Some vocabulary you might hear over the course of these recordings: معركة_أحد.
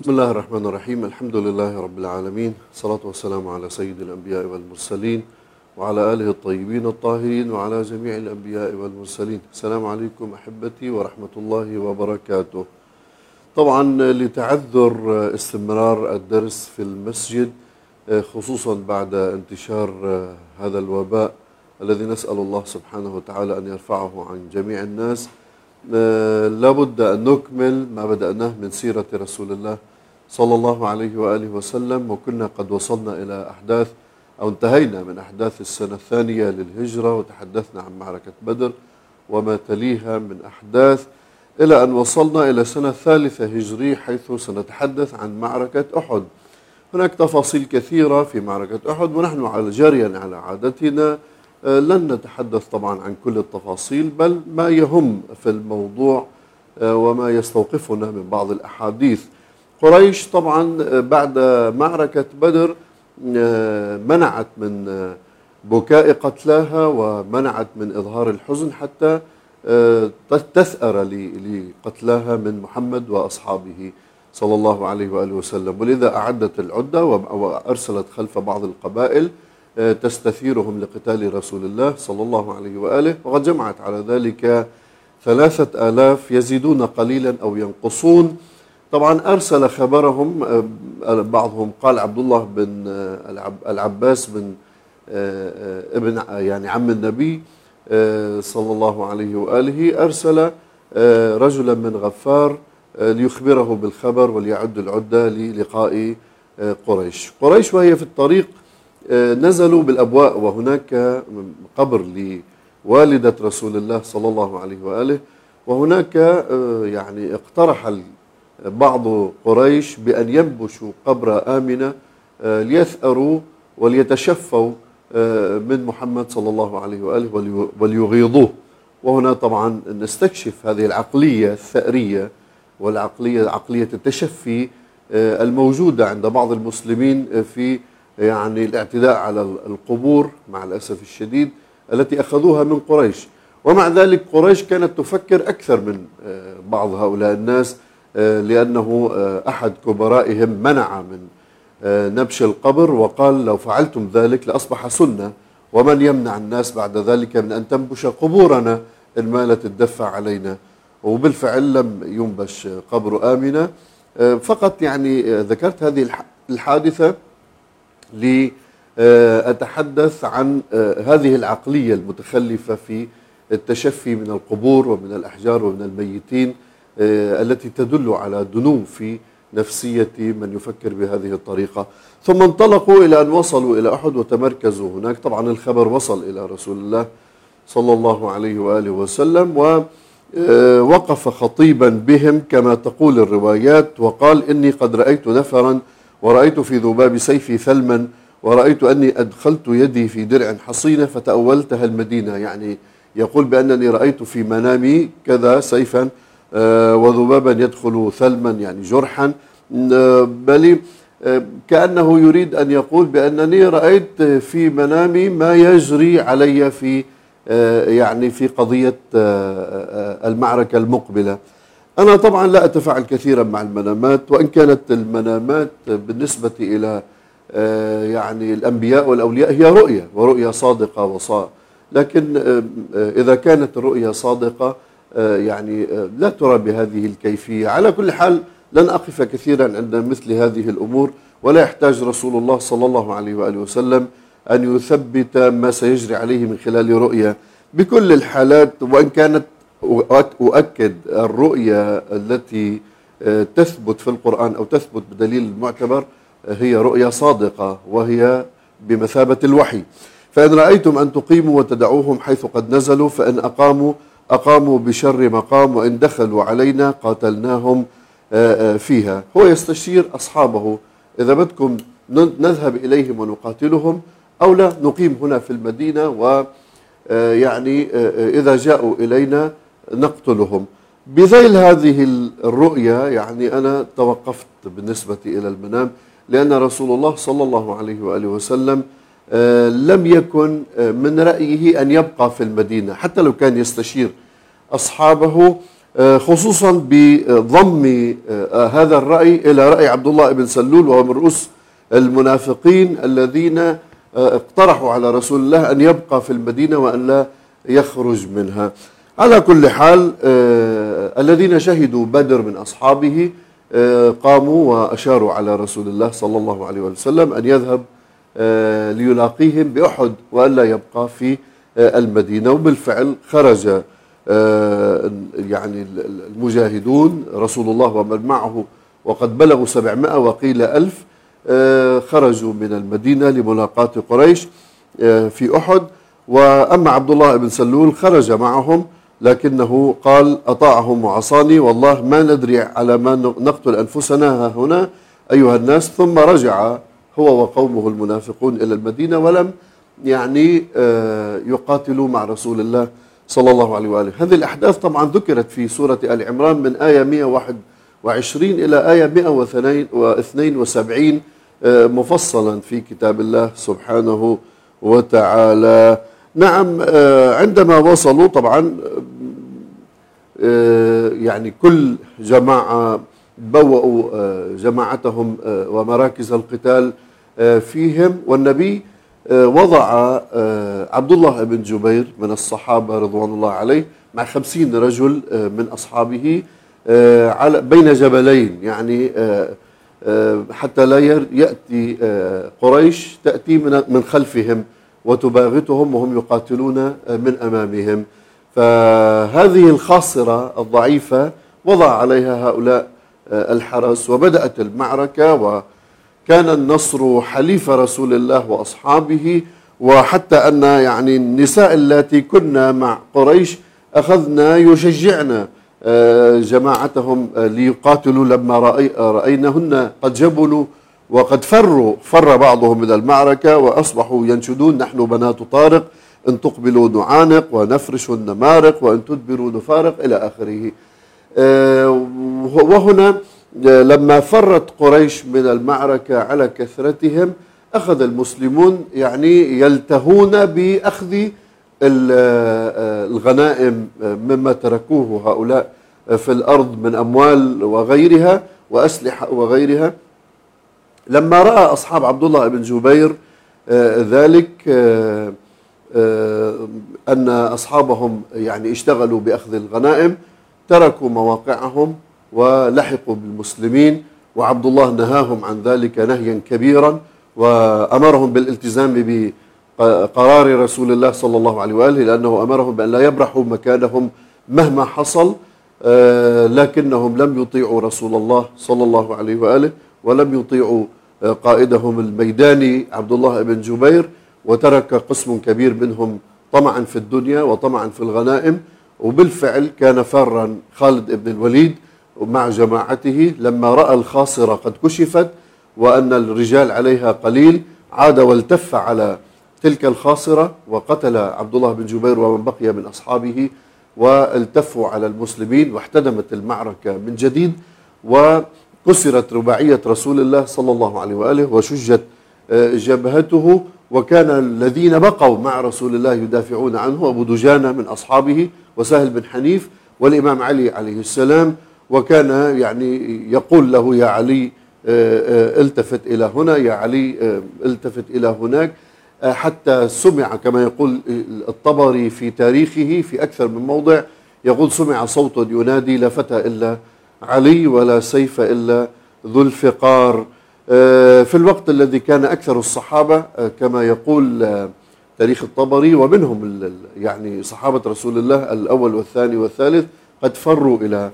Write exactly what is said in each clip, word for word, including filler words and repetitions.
بسم الله الرحمن الرحيم. الحمد لله رب العالمين، الصلاة والسلام على سيد الأنبياء والمرسلين وعلى آله الطيبين الطاهرين وعلى جميع الأنبياء والمرسلين. السلام عليكم أحبتي ورحمة الله وبركاته. طبعا لتعذر استمرار الدرس في المسجد، خصوصا بعد انتشار هذا الوباء الذي نسأل الله سبحانه وتعالى أن يرفعه عن جميع الناس، لابد أن نكمل ما بدأناه من سيرة رسول الله صلى الله عليه وآله وسلم. وكنا قد وصلنا إلى أحداث أو انتهينا من أحداث السنة الثانية للهجرة، وتحدثنا عن معركة بدر وما تليها من أحداث، إلى أن وصلنا إلى سنة ثالثة هجري حيث سنتحدث عن معركة أحد. هناك تفاصيل كثيرة في معركة أحد، ونحن على جاريا على عادتنا لن نتحدث طبعا عن كل التفاصيل، بل ما يهم في الموضوع وما يستوقفنا من بعض الأحاديث. قريش طبعا بعد معركة بدر منعت من بكاء قتلاها ومنعت من إظهار الحزن حتى تثأر لقتلاها من محمد وأصحابه صلى الله عليه وآله وسلم، ولذا أعدت العدة وأرسلت خلف بعض القبائل تستثيرهم لقتال رسول الله صلى الله عليه وآله، وقد جمعت على ذلك ثلاثة آلاف يزيدون قليلا أو ينقصون. طبعا أرسل خبرهم بعضهم، قال عبد الله بن العباس بن ابن يعني عم النبي صلى الله عليه وآله، أرسل رجلا من غفار ليخبره بالخبر وليعد العدة للقاء قريش. قريش وهي في الطريق نزلوا بالأبواء، وهناك قبر لوالدة رسول الله صلى الله عليه وآله، وهناك يعني اقترح بعض قريش بأن ينبشوا قبر آمنة ليثأروا وليتشفوا من محمد صلى الله عليه وآله وليغيظوه. وهنا طبعا نستكشف هذه العقلية الثأرية والعقلية عقلية التشفي الموجودة عند بعض المسلمين في يعني الاعتداء على القبور مع الأسف الشديد التي أخذوها من قريش. ومع ذلك قريش كانت تفكر أكثر من بعض هؤلاء الناس، لأنه أحد كبرائهم منع من نبش القبر وقال لو فعلتم ذلك لأصبح سنة، ومن يمنع الناس بعد ذلك من أن تنبش قبورنا إن مالت الدفع علينا. وبالفعل لم ينبش قبر آمنة. فقط يعني ذكرت هذه الحادثة لأتحدث عن هذه العقلية المتخلفة في التشفي من القبور ومن الأحجار ومن الميتين التي تدل على دنو في نفسية من يفكر بهذه الطريقة. ثم انطلقوا إلى أن وصلوا إلى أحد وتمركزوا هناك. طبعا الخبر وصل إلى رسول الله صلى الله عليه وآله وسلم، ووقف خطيبا بهم كما تقول الروايات، وقال إني قد رأيت نفرا ورأيت في ذباب سيفي ثلما ورأيت أني أدخلت يدي في درع حصينة فتأولتها المدينة. يعني يقول بأنني رأيت في منامي كذا سيفا وذبابا يدخل ثلما يعني جرحا، بل كأنه يريد أن يقول بأنني رأيت في منامي ما يجري علي في يعني في قضية المعركة المقبلة. أنا طبعا لا أتفاعل كثيرا مع المنامات، وإن كانت المنامات بالنسبة إلى يعني الأنبياء والأولياء هي رؤية ورؤية صادقة وصا، لكن إذا كانت الرؤية صادقة يعني لا ترى بهذه الكيفية. على كل حال لن أقف كثيرا عند مثل هذه الأمور، ولا يحتاج رسول الله صلى الله عليه وآله وسلم أن يثبت ما سيجري عليه من خلال رؤية. بكل الحالات وإن كانت أؤكد الرؤية التي تثبت في القرآن أو تثبت بدليل معتبر هي رؤية صادقة، وهي بمثابة الوحي. فإن رأيتم أن تقيموا وتدعوهم حيث قد نزلوا، فإن أقاموا أقاموا بشر مقام، وإن دخلوا علينا قاتلناهم فيها. هو يستشير أصحابه، إذا بدكم نذهب إليهم ونقاتلهم أو لا نقيم هنا في المدينة، ويعني إذا جاءوا إلينا نقتلهم. بذيل هذه الرؤية يعني أنا توقفت بالنسبة إلى المنام، لأن رسول الله صلى الله عليه وآله وسلم لم يكن من رأيه أن يبقى في المدينة حتى لو كان يستشير أصحابه. خصوصا بضم هذا الرأي إلى رأي عبد الله بن سلول، وهو من رؤوس المنافقين الذين اقترحوا على رسول الله أن يبقى في المدينة وأن لا يخرج منها. على كل حال الذين شهدوا بدر من أصحابه قاموا وأشاروا على رسول الله صلى الله عليه وسلم أن يذهب ليلاقيهم بأحد وأن لا يبقى في المدينة، وبالفعل خرج يعني المجاهدون، رسول الله ومن معه، وقد بلغوا سبعمائة وقيل ألف، خرجوا من المدينة لملاقاة قريش في أحد. وأما عبد الله بن سلول خرج معهم لكنه قال أطاعهم وعصاني، والله ما ندري على ما نقتل أنفسنا هنا أيها الناس. ثم رجع هو وقومه المنافقون إلى المدينة ولم يعني يقاتلوا مع رسول الله صلى الله عليه وآله. هذه الأحداث طبعا ذكرت في سورة آل عمران من آية مئة وواحد وعشرين إلى آية مئة واثنين وسبعين مفصلا في كتاب الله سبحانه وتعالى. نعم، عندما وصلوا طبعا يعني كل جماعة بوأوا جماعتهم ومراكز القتال فيهم، والنبي وضع عبد الله بن جبير من الصحابة رضوان الله عليه مع خمسين رجل من أصحابه بين جبلين، يعني حتى لا يأتي قريش تأتي من خلفهم وتباغتهم وهم يقاتلون من أمامهم. فهذه الخاصرة الضعيفة وضع عليها هؤلاء الحرس، وبدأت المعركة، وكان النصر حليف رسول الله وأصحابه، وحتى أن يعني النساء التي كنا مع قريش أخذنا يشجعن جماعتهم ليقاتلوا لما رأي رأينهن قد جبلوا وقد فروا، فر بعضهم من المعركة وأصبحوا ينشدون نحن بنات طارق إن تقبلوا نعانق ونفرش النمارق وإن تدبروا نفارق إلى آخره. وهنا لما فرت قريش من المعركة على كثرتهم أخذ المسلمون يعني يلتهون بأخذ الغنائم مما تركوه هؤلاء في الأرض من أموال وغيرها وأسلحة وغيرها. لما رأى أصحاب عبد الله بن جبير ذلك، أن أصحابهم يعني اشتغلوا بأخذ الغنائم، تركوا مواقعهم ولحقوا بالمسلمين، وعبد الله نهاهم عن ذلك نهيا كبيرا وأمرهم بالالتزام بقرار رسول الله صلى الله عليه وآله، لأنه أمرهم بأن لا يبرحوا مكانهم مهما حصل، لكنهم لم يطيعوا رسول الله صلى الله عليه وآله ولم يطيعوا قائدهم الميداني عبد الله بن جبير، وترك قسم كبير منهم طمعا في الدنيا وطمعا في الغنائم. وبالفعل كان فارا خالد بن الوليد مع جماعته، لما رأى الخاصرة قد كشفت وأن الرجال عليها قليل، عاد والتف على تلك الخاصرة وقتل عبد الله بن جبير ومن بقي من أصحابه، والتفوا على المسلمين، واحتدمت المعركة من جديد، و كسرت رباعية رسول الله صلى الله عليه وآله وشجت جبهته. وكان الذين بقوا مع رسول الله يدافعون عنه أبو دجانة من أصحابه وسهل بن حنيف والإمام علي عليه السلام، وكان يعني يقول له يا علي التفت إلى هنا، يا علي التفت إلى هناك، حتى سمع كما يقول الطبري في تاريخه في أكثر من موضع يقول سمع صوت ينادي لا فتى إلا علي ولا سيف إلا ذو الفقار. في الوقت الذي كان أكثر الصحابة كما يقول تاريخ الطبري ومنهم يعني صحابة رسول الله الأول والثاني والثالث قد فروا إلى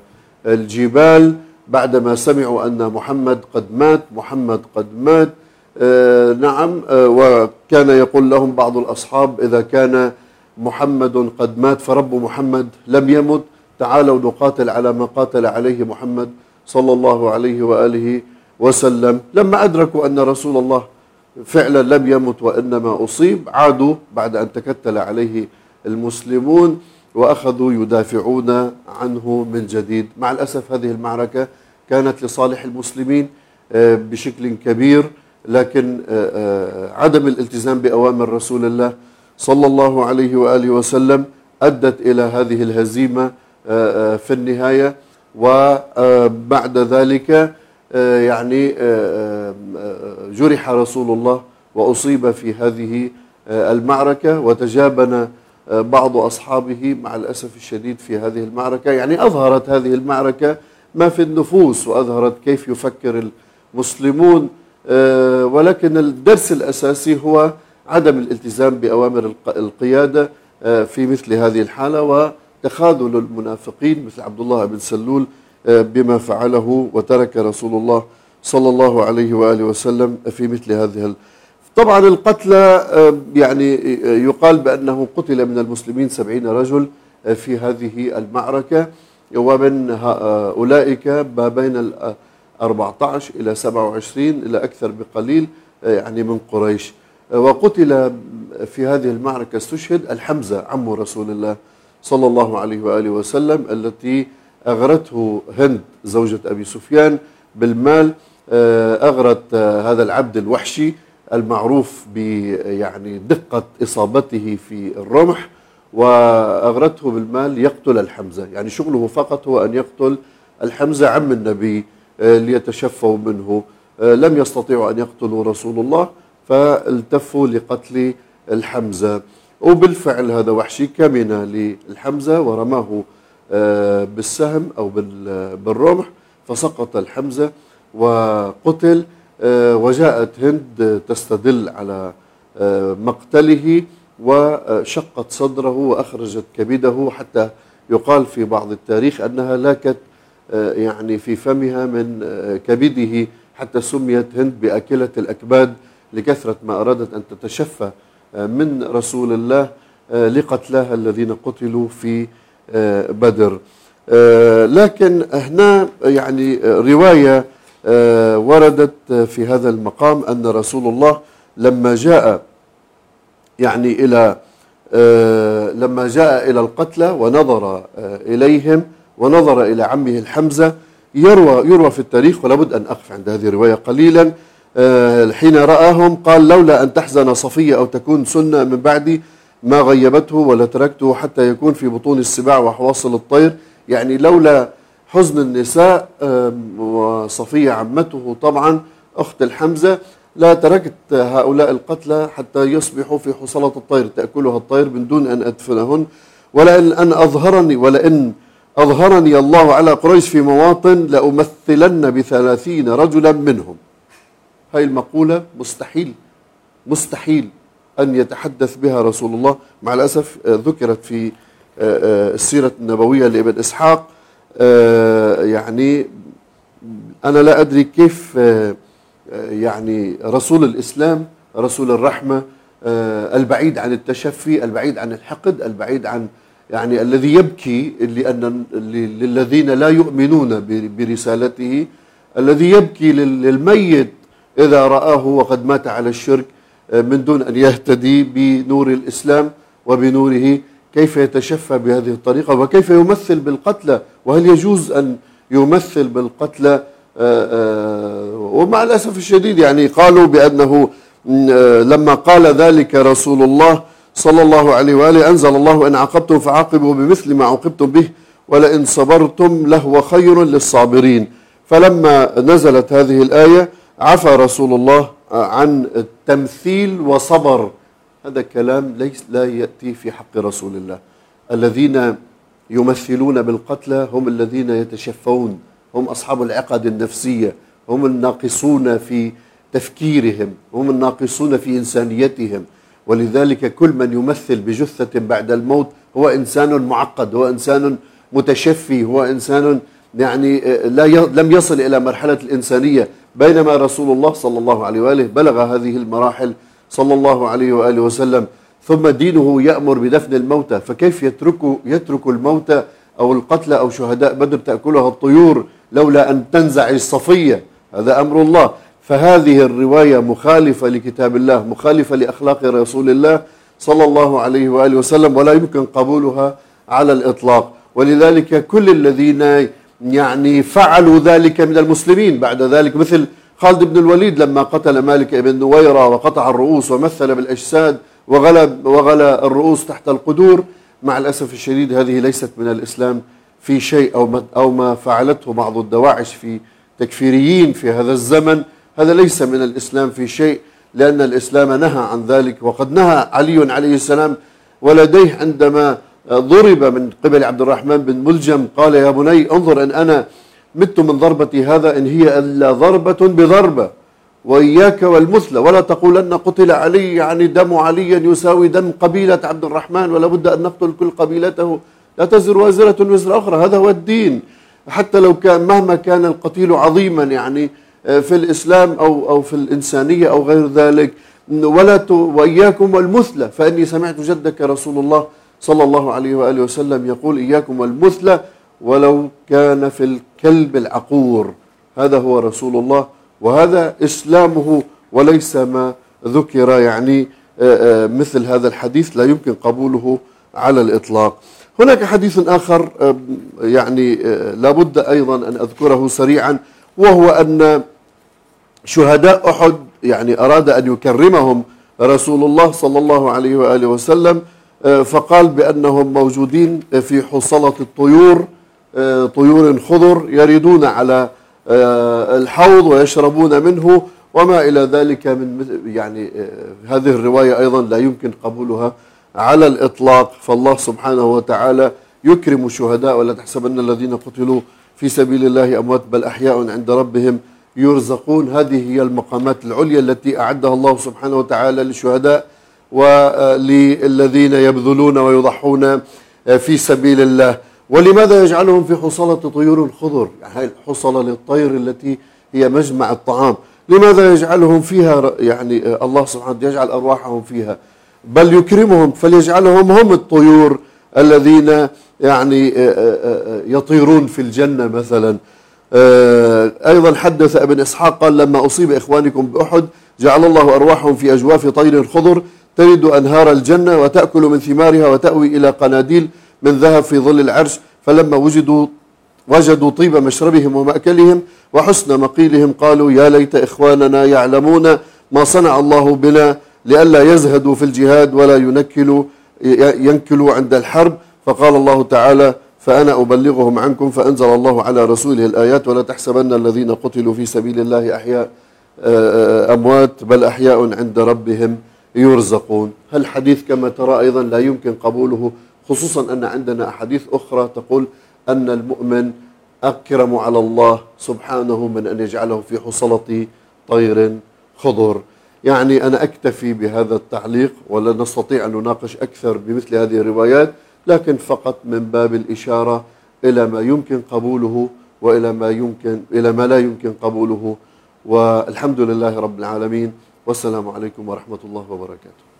الجبال بعدما سمعوا أن محمد قد مات، محمد قد مات نعم. وكان يقول لهم بعض الأصحاب إذا كان محمد قد مات فرب محمد لم يمت، تعالوا نقاتل على ما قاتل عليه محمد صلى الله عليه وآله وسلم. لما أدركوا أن رسول الله فعلا لم يمت وإنما أصيب، عادوا بعد أن تكتل عليه المسلمون وأخذوا يدافعون عنه من جديد. مع الأسف هذه المعركة كانت لصالح المسلمين بشكل كبير، لكن عدم الالتزام بأوامر رسول الله صلى الله عليه وآله وسلم أدت إلى هذه الهزيمة في النهاية. وبعد ذلك يعني جرح رسول الله وأصيب في هذه المعركة، وتجابن بعض أصحابه مع الأسف الشديد في هذه المعركة. يعني أظهرت هذه المعركة ما في النفوس، وأظهرت كيف يفكر المسلمون، ولكن الدرس الأساسي هو عدم الالتزام بأوامر القيادة في مثل هذه الحالة، وتخاذل المنافقين مثل عبد الله بن سلول بما فعله، وترك رسول الله صلى الله عليه وآله وسلم في مثل هذه. طبعا القتلى يعني يقال بأنه قتل من المسلمين سبعين رجل في هذه المعركة، ومن أولئك ما بين أربعة عشر إلى سبعة وعشرين إلى أكثر بقليل يعني من قريش. وقتل في هذه المعركة استشهد الحمزة عم رسول الله صلى الله عليه وآله وسلم، التي أغرته هند زوجة أبي سفيان بالمال. أغرت هذا العبد الوحشي المعروف بيعني دقة إصابته في الرمح، وأغرته بالمال يقتل الحمزة. يعني شغله فقط هو أن يقتل الحمزة عم النبي ليتشفوا منه. لم يستطيعوا أن يقتلوا رسول الله فالتفوا لقتل الحمزة، وبالفعل هذا وحشي كمن للحمزة ورماه بالسهم أو بالرمح فسقط الحمزة وقتل. وجاءت هند تستدل على مقتله وشقت صدره وأخرجت كبده، حتى يقال في بعض التاريخ أنها لاكت يعني في فمها من كبده، حتى سميت هند بأكلة الأكباد لكثرة ما أرادت أن تتشفى من رسول الله لقتلاها الذين قتلوا في بدر. لكن هنا يعني رواية وردت في هذا المقام أن رسول الله لما جاء يعني إلى لما جاء إلى القتلى ونظر إليهم ونظر إلى عمه الحمزة، يروى يروى في التاريخ، ولابد أن أقف عند هذه الرواية قليلا، حين رآهم قال: لولا أن تحزن صفية أو تكون سنة من بعدي ما غيبته ولا تركته حتى يكون في بطون السباع وحواصل الطير. يعني لولا حزن النساء وصفية عمته طبعا أخت الحمزة لا تركت هؤلاء القتلى حتى يصبحوا في حصلة الطير تأكلها الطير من دون أن أدفنهن، ولئن أن أظهرني ولئن أظهرني الله على قريش في مواطن لأمثلن بثلاثين رجلا منهم. هاي المقولة مستحيل مستحيل أن يتحدث بها رسول الله. مع الأسف ذكرت في السيرة النبوية لابن إسحاق. يعني أنا لا أدري كيف يعني رسول الإسلام، رسول الرحمة، البعيد عن التشفي، البعيد عن الحقد، البعيد عن يعني الذي يبكي لأن للذين لا يؤمنون برسالته، الذي يبكي للميت إذا رآه وقد مات على الشرك من دون أن يهتدي بنور الإسلام وبنوره، كيف يتشفى بهذه الطريقة وكيف يمثل بالقتلى؟ وهل يجوز أن يمثل بالقتلى؟ ومع الأسف الشديد يعني قالوا بأنه لما قال ذلك رسول الله صلى الله عليه وآله أنزل الله: إن عاقبتم فعاقبوا بمثل ما عوقبتم به ولئن صبرتم لهو خير للصابرين. فلما نزلت هذه الآية عفى رسول الله عن التمثيل وصبر. هذا كلام ليس لا يأتي في حق رسول الله. الذين يمثلون بالقتلى هم الذين يتشفون، هم أصحاب العقد النفسية، هم الناقصون في تفكيرهم، هم الناقصون في إنسانيتهم. ولذلك كل من يمثل بجثة بعد الموت هو إنسان معقد، هو إنسان متشفي، هو إنسان يعني لا لم يصل إلى مرحلة الإنسانية، بينما رسول الله صلى الله عليه وآله بلغ هذه المراحل صلى الله عليه وآله وسلم. ثم دينه يأمر بدفن الموتى، فكيف يترك يترك الموتى أو القتلى أو شهداء بدر تأكلها الطيور لولا أن تنزعج صفية؟ هذا أمر الله. فهذه الرواية مخالفة لكتاب الله، مخالفة لأخلاق رسول الله صلى الله عليه وآله وسلم، ولا يمكن قبولها على الإطلاق. ولذلك كل الذين يعني فعلوا ذلك من المسلمين بعد ذلك، مثل خالد بن الوليد لما قتل مالك بن نويرة وقطع الرؤوس ومثل بالأجساد وغلى وغلى الرؤوس تحت القدور، مع الأسف الشديد هذه ليست من الإسلام في شيء أو ما, أو ما فعلته بعض الدواعش في تكفيريين في هذا الزمن، هذا ليس من الإسلام في شيء، لأن الإسلام نهى عن ذلك، وقد نهى علي عليه السلام. ولديه عندما ضرب من قبل عبد الرحمن بن ملجم قال: يا بني انظر إن أنا مت من ضربتي هذا إن هي إلا ضربة بضربة، وإياك والمثلى، ولا تقولن قتل علي، يعني دم علي يساوي دم قبيلة عبد الرحمن، ولا بد أن نقتل كل قبيلته، لا تزر وازرة وزر أخرى. هذا هو الدين، حتى لو كان مهما كان القتيل عظيما يعني في الإسلام أو أو في الإنسانية أو غير ذلك. ولا وإياكم والمثلى، فإني سمعت جدك رسول الله صلى الله عليه وآله وسلم يقول: إياكم والمثلى ولو كان في الكلب العقور. هذا هو رسول الله، وهذا إسلامه، وليس ما ذكر يعني مثل هذا الحديث لا يمكن قبوله على الإطلاق. هناك حديث آخر يعني لابد أيضا أن أذكره سريعا، وهو أن شهداء أحد يعني أراد أن يكرمهم رسول الله صلى الله عليه وآله وسلم، فقال بأنهم موجودين في حصلة الطيور، طيور خضر يريدون على الحوض ويشربون منه وما إلى ذلك من يعني هذه الرواية أيضا لا يمكن قبولها على الإطلاق. فالله سبحانه وتعالى يكرم الشهداء، ولا تحسبن الذين قتلوا في سبيل الله أموات بل أحياء عند ربهم يرزقون. هذه هي المقامات العليا التي أعدها الله سبحانه وتعالى للشهداء وللذين يبذلون ويضحون في سبيل الله. ولماذا يجعلهم في حصلة طيور خضر؟ يعني هذه الحصلة للطير التي هي مجمع الطعام، لماذا يجعلهم فيها؟ يعني الله سبحانه وتعالى يجعل أرواحهم فيها، بل يكرمهم فليجعلهم هم الطيور الذين يعني يطيرون في الجنة مثلا. أيضا حدث ابن إسحاق قال: لما أصيب إخوانكم بأحد جعل الله أرواحهم في أجواف طير خضر ترد أنهار الجنة وتأكل من ثمارها وتأوي إلى قناديل من ذهب في ظل العرش، فلما وجدوا وجدوا طيب مشربهم ومأكلهم وحسن مقيلهم قالوا: يا ليت إخواننا يعلمون ما صنع الله بنا لئلا يزهدوا في الجهاد ولا ينكلوا ينكلوا عند الحرب. فقال الله تعالى: فأنا أبلغهم عنكم، فأنزل الله على رسوله الآيات: ولا تحسبن الذين قتلوا في سبيل الله أحياء أموات بل أحياء عند ربهم يرزقون. هالحديث كما ترى أيضا لا يمكن قبوله، خصوصا أن عندنا أحاديث أخرى تقول أن المؤمن أكرم على الله سبحانه من أن يجعله في حصلة طير خضر. يعني أنا أكتفي بهذا التعليق، ولا نستطيع أن نناقش أكثر بمثل هذه الروايات، لكن فقط من باب الإشارة إلى ما يمكن قبوله وإلى ما يمكن إلى ما لا يمكن قبوله. والحمد لله رب العالمين، والسلام عليكم ورحمة الله وبركاته.